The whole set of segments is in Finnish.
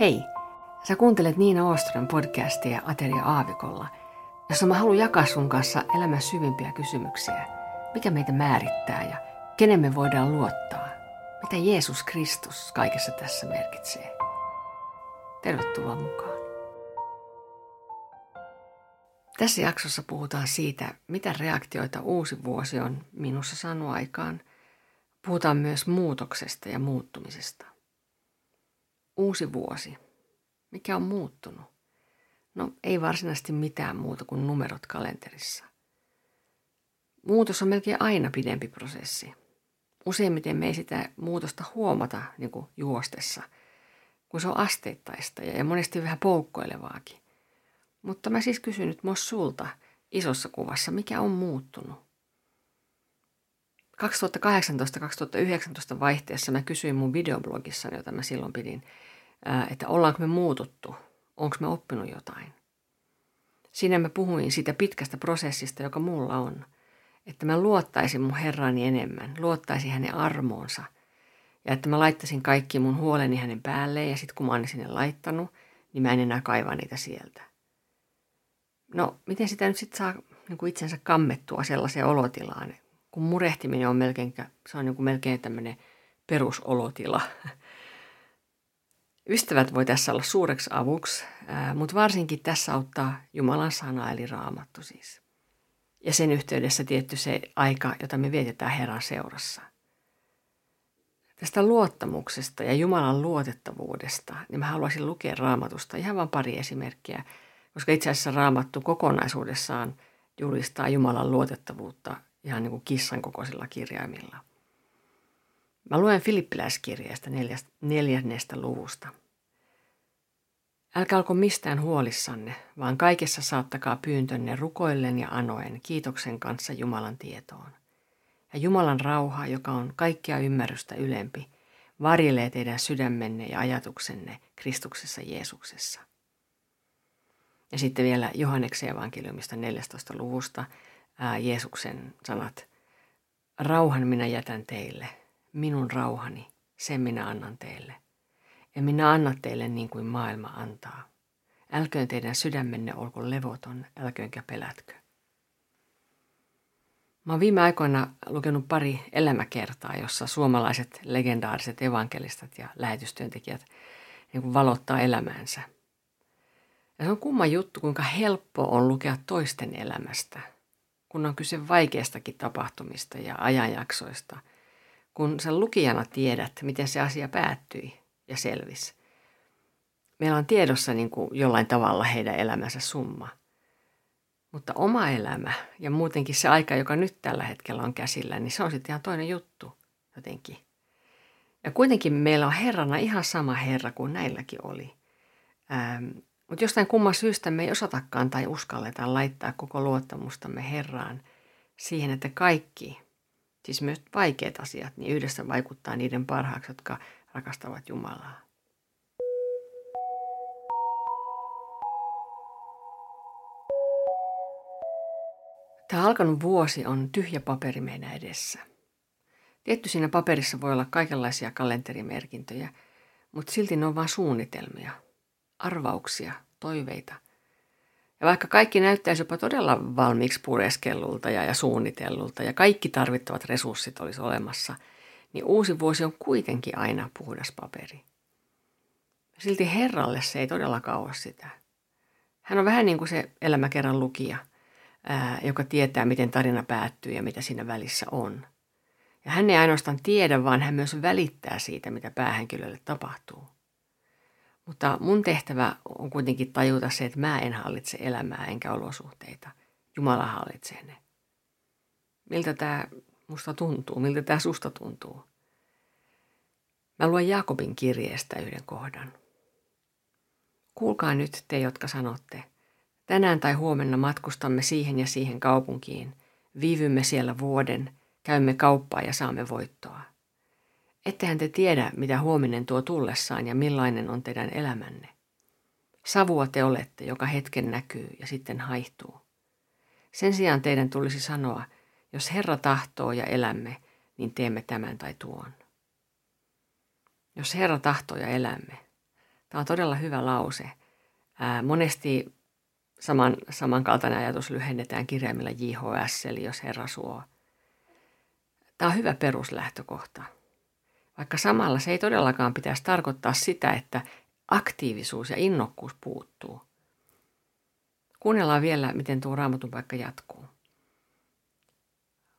Hei, sä kuuntelet Niina Oströn podcastia Ateria-aavikolla, jossa mä haluan jakaa sun kanssa elämän syvimpiä kysymyksiä. Mikä meitä määrittää ja kenen me voidaan luottaa? Mitä Jeesus Kristus kaikessa tässä merkitsee? Tervetuloa mukaan. Tässä jaksossa puhutaan siitä, mitä reaktioita uusi vuosi on minussa saanut aikaan. Puhutaan myös muutoksesta ja muuttumisesta. Uusi vuosi. Mikä on muuttunut? No, ei varsinaisesti mitään muuta kuin numerot kalenterissa. Muutos on melkein aina pidempi prosessi. Useimmiten me ei sitä muutosta huomata niin kuin juostessa, kun se on asteittaista ja monesti vähän poukkoilevaakin. Mutta mä siis kysyn nyt myös sulta isossa kuvassa, mikä on muuttunut? 2018-2019 vaihteessa mä kysyin mun videoblogissani, jota mä silloin pidin, että ollaanko me muututtu, onko me oppinut jotain. Siinä mä puhuin siitä pitkästä prosessista, joka mulla on, että mä luottaisin mun Herrani enemmän, luottaisin hänen armoonsa ja että mä laittaisin kaikki mun huoleni hänen päälle ja sit kun mä oon ne sinne laittanut, niin mä en enää kaivaa niitä sieltä. No, miten sitä nyt sitten saa niin kuin itsensä kammettua sellaiseen olotilaan, kun murehtiminen on melkein, se on niin kuin melkein tämmöinen perusolotila. Ystävät voi tässä olla suureksi avuksi, mutta varsinkin tässä auttaa Jumalan sana, eli Raamattu siis. Ja sen yhteydessä tietty se aika, jota me vietetään Herran seurassa. Tästä luottamuksesta ja Jumalan luotettavuudesta, niin mä haluaisin lukea Raamatusta ihan vain pari esimerkkiä, koska itse asiassa Raamattu kokonaisuudessaan julistaa Jumalan luotettavuutta ihan niin kuin kissan kokoisilla kirjaimilla. Mä luen Filippiläiskirjeestä 4. luvusta. Älkää olko mistään huolissanne, vaan kaikessa saattakaa pyyntönne rukoillen ja anoen kiitoksen kanssa Jumalan tietoon. Ja Jumalan rauha, joka on kaikkea ymmärrystä ylempi, varjelee teidän sydämenne ja ajatuksenne Kristuksessa Jeesuksessa. Ja sitten vielä Johanneksen evankeliumista 14. luvusta Jeesuksen sanat. Rauhan minä jätän teille, minun rauhani, sen minä annan teille. En minä anna teille niin kuin maailma antaa. Älköön teidän sydämenne olko levoton, älköönkä pelätkö. Mä oon viime aikoina lukenut pari elämäkertaa, jossa suomalaiset legendaariset evankelistat ja lähetystyöntekijät niin kuin valottaa elämäänsä. Ja se on kumma juttu, kuinka helppo on lukea toisten elämästä, kun on kyse vaikeistakin tapahtumista ja ajanjaksoista, kun sä lukijana tiedät, miten se asia päättyi ja selvisi. Meillä on tiedossa niin kuin jollain tavalla heidän elämänsä summa. Mutta oma elämä ja muutenkin se aika, joka nyt tällä hetkellä on käsillä, niin se on sitten ihan toinen juttu jotenkin. Ja kuitenkin meillä on Herrana ihan sama Herra kuin näilläkin oli. Mutta jostain kumman syystä me ei osatakaan tai uskalleta laittaa koko luottamustamme Herraan siihen, että kaikki, siis myös vaikeat asiat, niin yhdessä vaikuttaa niiden parhaaksi, jotka rakastavat Jumalaa. Tämä alkanut vuosi on tyhjä paperi meidän edessä. Tietty siinä paperissa voi olla kaikenlaisia kalenterimerkintöjä, mutta silti ne on vain suunnitelmia, arvauksia, toiveita. Ja vaikka kaikki näyttäisi jopa todella valmiiksi pureskellulta ja suunnitellulta ja kaikki tarvittavat resurssit olisi olemassa, niin uusi vuosi on kuitenkin aina puhdas paperi. Silti Herralle se ei todellakaan ole sitä. Hän on vähän niin kuin se elämäkerran lukija, joka tietää, miten tarina päättyy ja mitä siinä välissä on. Ja hän ei ainoastaan tiedä, vaan hän myös välittää siitä, mitä päähenkilölle tapahtuu. Mutta mun tehtävä on kuitenkin tajuta se, että mä en hallitse elämää enkä olosuhteita. Jumala hallitsee ne. Miltä tämä musta tuntuu? Miltä tämä susta tuntuu? Mä luen Jaakobin kirjeestä yhden kohdan. Kuulkaa nyt te, jotka sanotte. Tänään tai huomenna matkustamme siihen ja siihen kaupunkiin. Viivymme siellä vuoden, käymme kauppaa ja saamme voittoa. Ettehän te tiedä, mitä huominen tuo tullessaan ja millainen on teidän elämänne. Savua te olette, joka hetken näkyy ja sitten haihtuu. Sen sijaan teidän tulisi sanoa, jos Herra tahtoo ja elämme, niin teemme tämän tai tuon. Jos Herra tahtoo ja elämme. Tämä on todella hyvä lause. Monesti samankaltainen ajatus lyhennetään kirjaimilla JHS, eli jos Herra suo. Tämä on hyvä peruslähtökohta. Vaikka samalla se ei todellakaan pitäisi tarkoittaa sitä, että aktiivisuus ja innokkuus puuttuu. Kuunnellaan vielä, miten tuo Raamatun paikka jatkuu.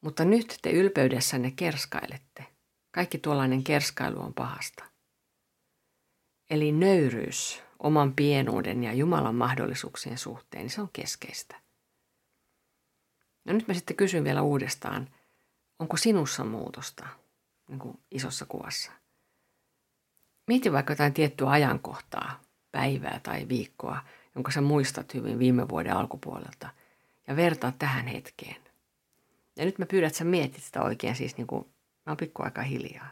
Mutta nyt te ylpeydessänne kerskailette. Kaikki tuollainen kerskailu on pahasta. Eli nöyryys oman pienuuden ja Jumalan mahdollisuuksien suhteen, niin se on keskeistä. No nyt mä sitten kysyn vielä uudestaan, onko sinussa muutosta niin kuin isossa kuvassa? Mieti vaikka jotain tiettyä ajankohtaa, päivää tai viikkoa, jonka sä muistat hyvin viime vuoden alkupuolelta ja vertaa tähän hetkeen. Ja nyt mä pyydän, että sä mietit sitä oikein, siis niin kuin mä oon pikkuaikaa hiljaa.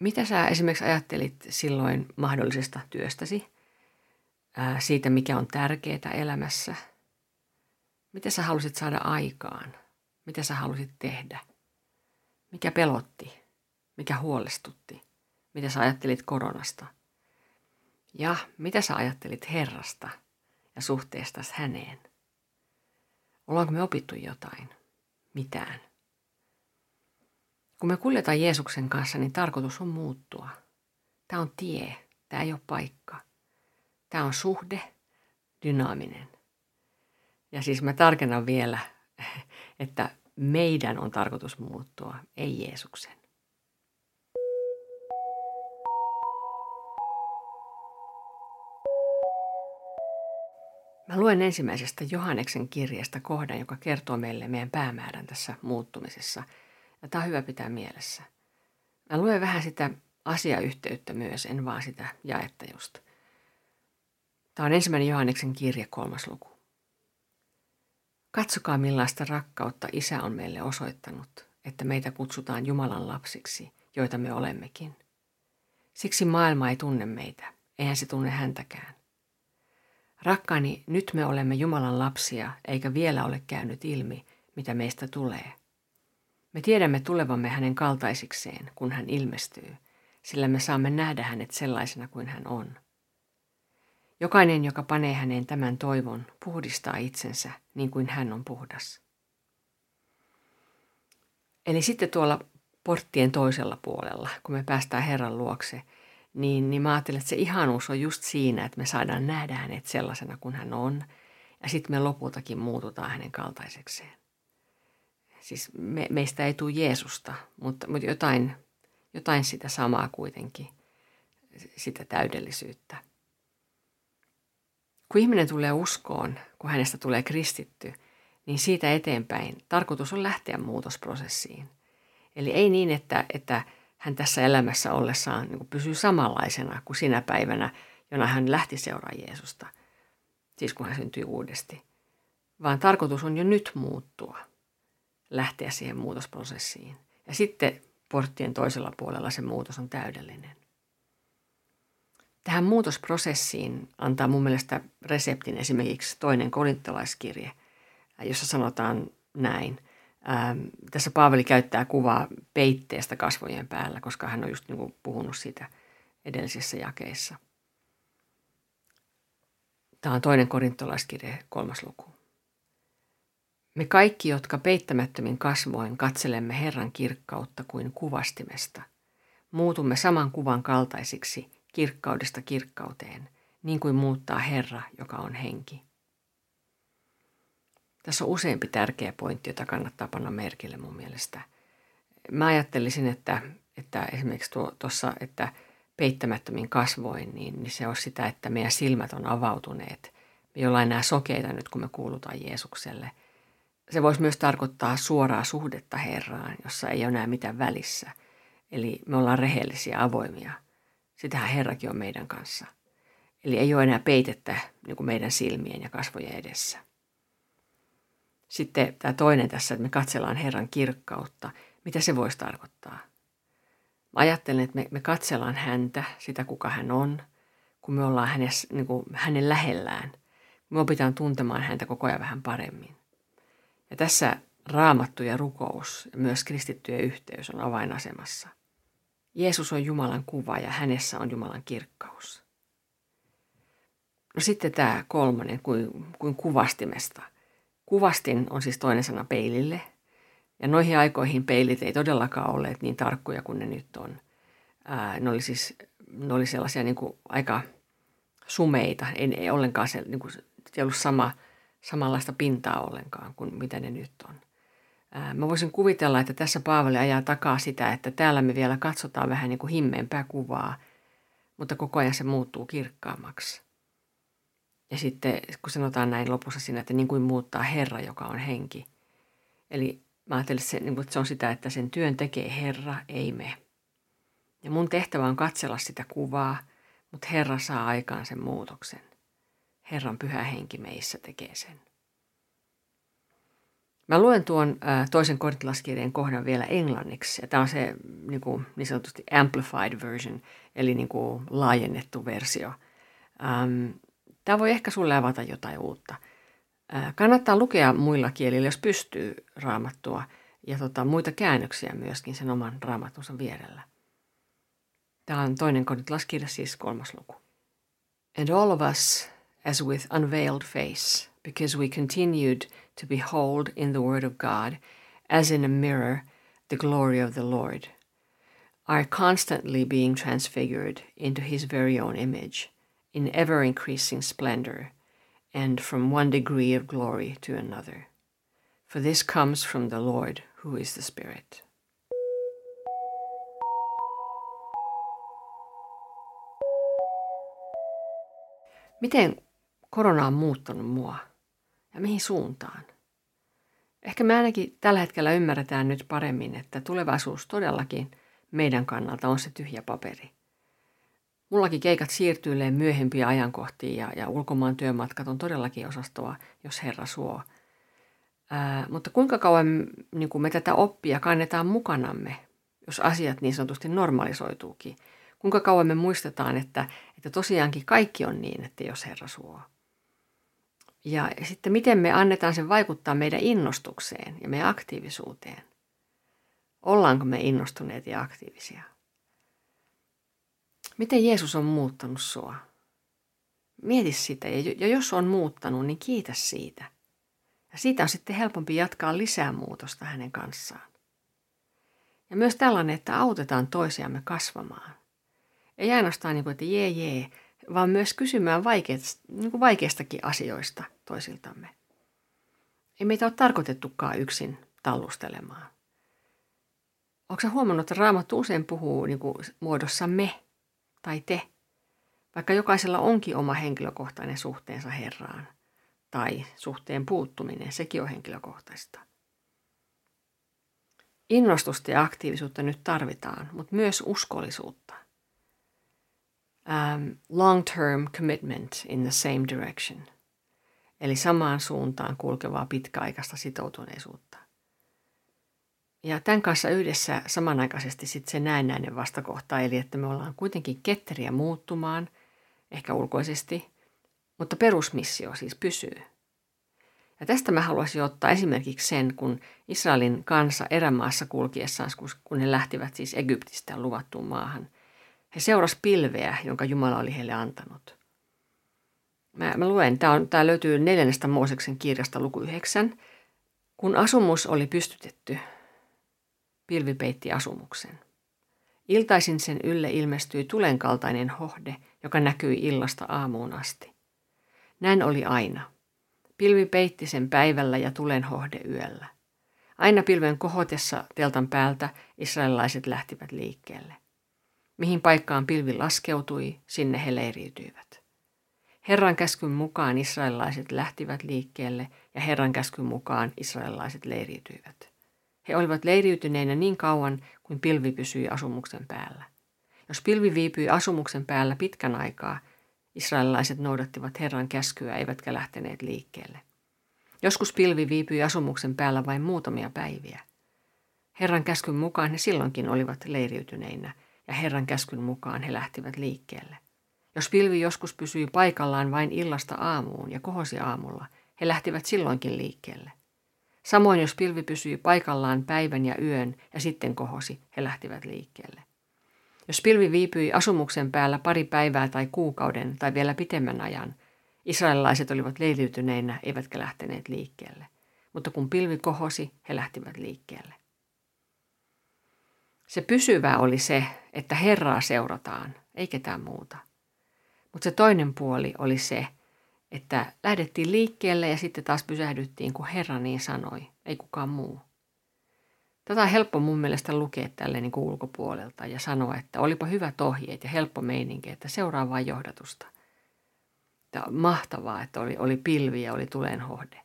Mitä sä esimerkiksi ajattelit silloin mahdollisesta työstäsi, siitä mikä on tärkeää elämässä? Mitä sä halusit saada aikaan? Mitä sä halusit tehdä? Mikä pelotti? Mikä huolestutti? Mitä sä ajattelit koronasta? Ja mitä sä ajattelit Herrasta ja suhteestasi häneen? Ollaanko me opittu jotain? Mitään? Kun me kuljetaan Jeesuksen kanssa, niin tarkoitus on muuttua. Tämä on tie, tämä ei ole paikka. Tämä on suhde, dynaaminen. Ja siis mä tarkennan vielä, että meidän on tarkoitus muuttua, ei Jeesuksen. Mä luen ensimmäisestä Johanneksen kirjasta kohdan, joka kertoo meille meidän päämäärän tässä muuttumisessa. Ja tämä on hyvä pitää mielessä. Mä luen vähän sitä asiayhteyttä myös, en vaan sitä jaetta just. Tämä on ensimmäinen Johanneksen kirje, 3. luku. Katsokaa millaista rakkautta Isä on meille osoittanut, että meitä kutsutaan Jumalan lapsiksi, joita me olemmekin. Siksi maailma ei tunne meitä, eihän se tunne häntäkään. Rakkaani, nyt me olemme Jumalan lapsia, eikä vielä ole käynyt ilmi, mitä meistä tulee. Me tiedämme tulevamme hänen kaltaisikseen, kun hän ilmestyy, sillä me saamme nähdä hänet sellaisena kuin hän on. Jokainen, joka panee häneen tämän toivon, puhdistaa itsensä niin kuin hän on puhdas. Eli sitten tuolla porttien toisella puolella, kun me päästään Herran luokse, niin mä ajattelen, että se ihanuus on just siinä, että me saadaan nähdä hänet sellaisena kuin hän on, ja sitten me lopultakin muututaan hänen kaltaisekseen. Siis meistä ei tule Jeesusta, mutta jotain sitä samaa kuitenkin, sitä täydellisyyttä. Kun ihminen tulee uskoon, kun hänestä tulee kristitty, niin siitä eteenpäin tarkoitus on lähteä muutosprosessiin. Eli ei niin, että hän tässä elämässä ollessaan niin kuin pysyy samanlaisena kuin sinä päivänä, jona hän lähti seuraamaan Jeesusta, siis kun hän syntyi uudesti, vaan tarkoitus on jo nyt muuttua. Lähteä siihen muutosprosessiin. Ja sitten porttien toisella puolella se muutos on täydellinen. Tähän muutosprosessiin antaa mun mielestä reseptin esimerkiksi toinen korinttilaiskirje, jossa sanotaan näin. Tässä Paavali käyttää kuvaa peitteestä kasvojen päällä, koska hän on just niin kuin puhunut siitä edellisissä jakeissa. Tämä on toinen korinttilaiskirje, 3. luku. Me kaikki, jotka peittämättömin kasvoin katselemme Herran kirkkautta kuin kuvastimesta, muutumme saman kuvan kaltaisiksi kirkkaudesta kirkkauteen, niin kuin muuttaa Herra, joka on henki. Tässä on useampi tärkeä pointti, jota kannattaa panna merkille mun mielestä. Mä ajattelisin, että esimerkiksi tuossa, että peittämättömin kasvoin, niin se on sitä, että meidän silmät on avautuneet. Me ollaan enää sokeita nyt, kun me kuulutaan Jeesukselle. Se voisi myös tarkoittaa suoraa suhdetta Herraan, jossa ei ole enää mitään välissä. Eli me ollaan rehellisiä, avoimia. Sitähän Herrakin on meidän kanssa. Eli ei ole enää peitettä niin kuin meidän silmien ja kasvojen edessä. Sitten tämä toinen tässä, että me katsellaan Herran kirkkautta. Mitä se voisi tarkoittaa? Mä ajattelen, että me katsellaan häntä, sitä kuka hän on, kun me ollaan niin kuin hänen lähellään. Me opitaan tuntemaan häntä koko ajan vähän paremmin. Ja tässä Raamattu ja rukous ja myös kristittyjen yhteys on avainasemassa. Jeesus on Jumalan kuva ja hänessä on Jumalan kirkkaus. No sitten tämä kolmannen kuin kuvastimesta. Kuvastin on siis toinen sana peilille. Ja noihin aikoihin peilit ei todellakaan olleet niin tarkkoja kuin ne nyt on. Ne oli sellaisia niin kuin aika sumeita. Ei ollenkaan se, niin kuin, ei ollut samanlaista pintaa ollenkaan kuin mitä ne nyt on. Mä voisin kuvitella, että tässä Paavali ajaa takaa sitä, että täällä me vielä katsotaan vähän niin kuin himmeämpää kuvaa, mutta koko ajan se muuttuu kirkkaammaksi. Ja sitten kun sanotaan näin lopussa siinä, että niin kuin muuttaa Herra, joka on henki. Eli mä ajattelin, että se on sitä, että sen työn tekee Herra, ei me. Ja mun tehtävä on katsella sitä kuvaa, mutta Herra saa aikaan sen muutoksen. Herran pyhä henki meissä tekee sen. Mä luen tuon toisen korintilaiskirjeen kohdan vielä englanniksi. Ja tämä on se niin sanotusti amplified version, eli niin kuin laajennettu versio. Tämä voi ehkä sulle avata jotain uutta. Kannattaa lukea muilla kielillä, jos pystyy Raamattua ja muita käännöksiä myöskin sen oman Raamattunsa vierellä. Tämä on toinen korintilaiskirja, siis 3. luku. And all of us, as with unveiled face, because we continued to behold in the word of God, as in a mirror, the glory of the Lord, are constantly being transfigured into his very own image, in ever-increasing splendor, and from one degree of glory to another. For this comes from the Lord, who is the Spirit. Miten korona on muuttanut mua? Ja mihin suuntaan? Ehkä me ainakin tällä hetkellä ymmärretään nyt paremmin, että tulevaisuus todellakin meidän kannalta on se tyhjä paperi. Mullakin keikat siirtyilee myöhempiä ajankohtiin ja ulkomaan työmatkat on todellakin osastoa, jos Herra suo. Mutta kuinka kauan niin kun me tätä oppia kannetaan mukanamme, jos asiat niin sanotusti normalisoituukin? Kuinka kauan me muistetaan, että tosiaankin kaikki on niin, että jos Herra suo? Ja sitten miten me annetaan sen vaikuttaa meidän innostukseen ja meidän aktiivisuuteen? Ollaanko me innostuneet ja aktiivisia? Miten Jeesus on muuttanut sua? Mieti sitä, ja jos on muuttanut, niin kiitä siitä. Ja siitä on sitten helpompi jatkaa lisää muutosta hänen kanssaan. Ja myös tällainen, että autetaan toisiamme kasvamaan. Ei ainoastaan, että jee, vaan myös kysymään vaikeistakin asioista toisiltamme. Ei meitä ole tarkoitettukaan yksin tallustelemaan. Onko sä huomannut, että Raamattu usein puhuu muodossa me tai te, vaikka jokaisella onkin oma henkilökohtainen suhteensa Herraan, tai suhteen puuttuminen, sekin on henkilökohtaista. Innostusta ja aktiivisuutta nyt tarvitaan, mutta myös uskollisuutta. Long-term commitment in the same direction. Eli samaan suuntaan kulkevaa pitkäaikaista sitoutuneisuutta. Ja tämän kanssa yhdessä samanaikaisesti sitten se näennäinen vastakohta, eli että me ollaan kuitenkin ketteriä muuttumaan, ehkä ulkoisesti, mutta perusmissio siis pysyy. Ja tästä mä haluaisin ottaa esimerkiksi sen, kun Israelin kansa erämaassa kulkiessaan, kun he lähtivät siis Egyptistä luvattuun maahan, he seurasi pilveä, jonka Jumala oli heille antanut. Mä luen, tämä löytyy 4. Mooseksen kirjasta luku 9. Kun asumus oli pystytetty, pilvi peitti asumuksen. Iltaisin sen ylle ilmestyi tulenkaltainen hohde, joka näkyi illasta aamuun asti. Näin oli aina. Pilvi peitti sen päivällä ja tulenhohde yöllä. Aina pilven kohotessa teltan päältä israelilaiset lähtivät liikkeelle. Mihin paikkaan pilvi laskeutui, sinne he leiriytyivät. Herran käskyn mukaan israelilaiset lähtivät liikkeelle ja Herran käskyn mukaan israelilaiset leiriytyivät. He olivat leiriytyneinä niin kauan, kuin pilvi pysyi asumuksen päällä. Jos pilvi viipyi asumuksen päällä pitkän aikaa, israelilaiset noudattivat Herran käskyä eivätkä lähteneet liikkeelle. Joskus pilvi viipyi asumuksen päällä vain muutamia päiviä. Herran käskyn mukaan he silloinkin olivat leiriytyneinä ja Herran käskyn mukaan he lähtivät liikkeelle. Jos pilvi joskus pysyi paikallaan vain illasta aamuun ja kohosi aamulla, he lähtivät silloinkin liikkeelle. Samoin jos pilvi pysyi paikallaan päivän ja yön ja sitten kohosi, he lähtivät liikkeelle. Jos pilvi viipyi asumuksen päällä pari päivää tai kuukauden tai vielä pitemmän ajan, israelilaiset olivat leiriytyneinä eivätkä lähteneet liikkeelle. Mutta kun pilvi kohosi, he lähtivät liikkeelle. Se pysyvä oli se, että Herraa seurataan, ei ketään muuta. Mutta se toinen puoli oli se, että lähdettiin liikkeelle ja sitten taas pysähdyttiin, kun Herra niin sanoi, ei kukaan muu. Tätä on helppo mun mielestä lukea tälleen niin kuin ulkopuolelta ja sanoa, että olipa hyvät ohjeet ja helppo meininki, että seuraavaa johdatusta. Tämä on mahtavaa, että oli pilvi ja oli tulenhohde.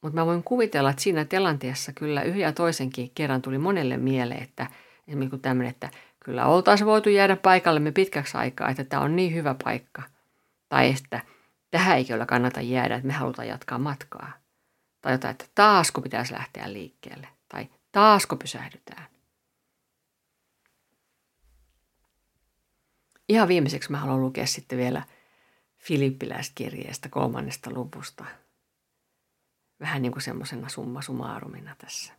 Mutta mä voin kuvitella, että siinä tilanteessa kyllä yhden ja toisenkin kerran tuli monelle mieleen, että esimerkiksi tämmöinen, että kyllä oltaisiin voitu jäädä paikallemme pitkäksi aikaa, että tämä on niin hyvä paikka. Tai että tähän ei kyllä kannata jäädä, että me halutaan jatkaa matkaa. Tai jotain, että taasko pitäisi lähteä liikkeelle. Tai taasko pysähdytään. Ihan viimeiseksi mä haluan lukea sitten vielä Filippiläiskirjeestä 3. luvusta. Vähän niin kuin semmoisena summa summarumina tässä.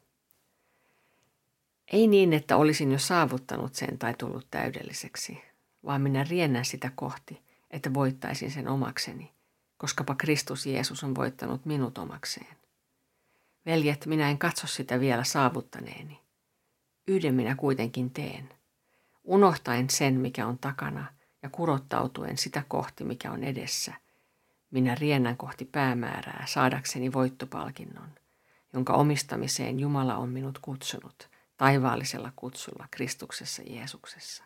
Ei niin, että olisin jo saavuttanut sen tai tullut täydelliseksi, vaan minä riennän sitä kohti, että voittaisin sen omakseni, koskapa Kristus Jeesus on voittanut minut omakseen. Veljet, minä en katso sitä vielä saavuttaneeni. Yhden minä kuitenkin teen, unohtaen sen, mikä on takana, ja kurottautuen sitä kohti, mikä on edessä. Minä riennän kohti päämäärää saadakseni voittopalkinnon, jonka omistamiseen Jumala on minut kutsunut, taivaallisella kutsulla Kristuksessa Jeesuksessa.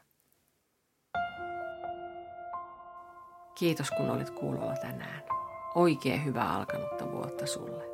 Kiitos kun olit kuulolla tänään. Oikein hyvää alkanutta vuotta sulle.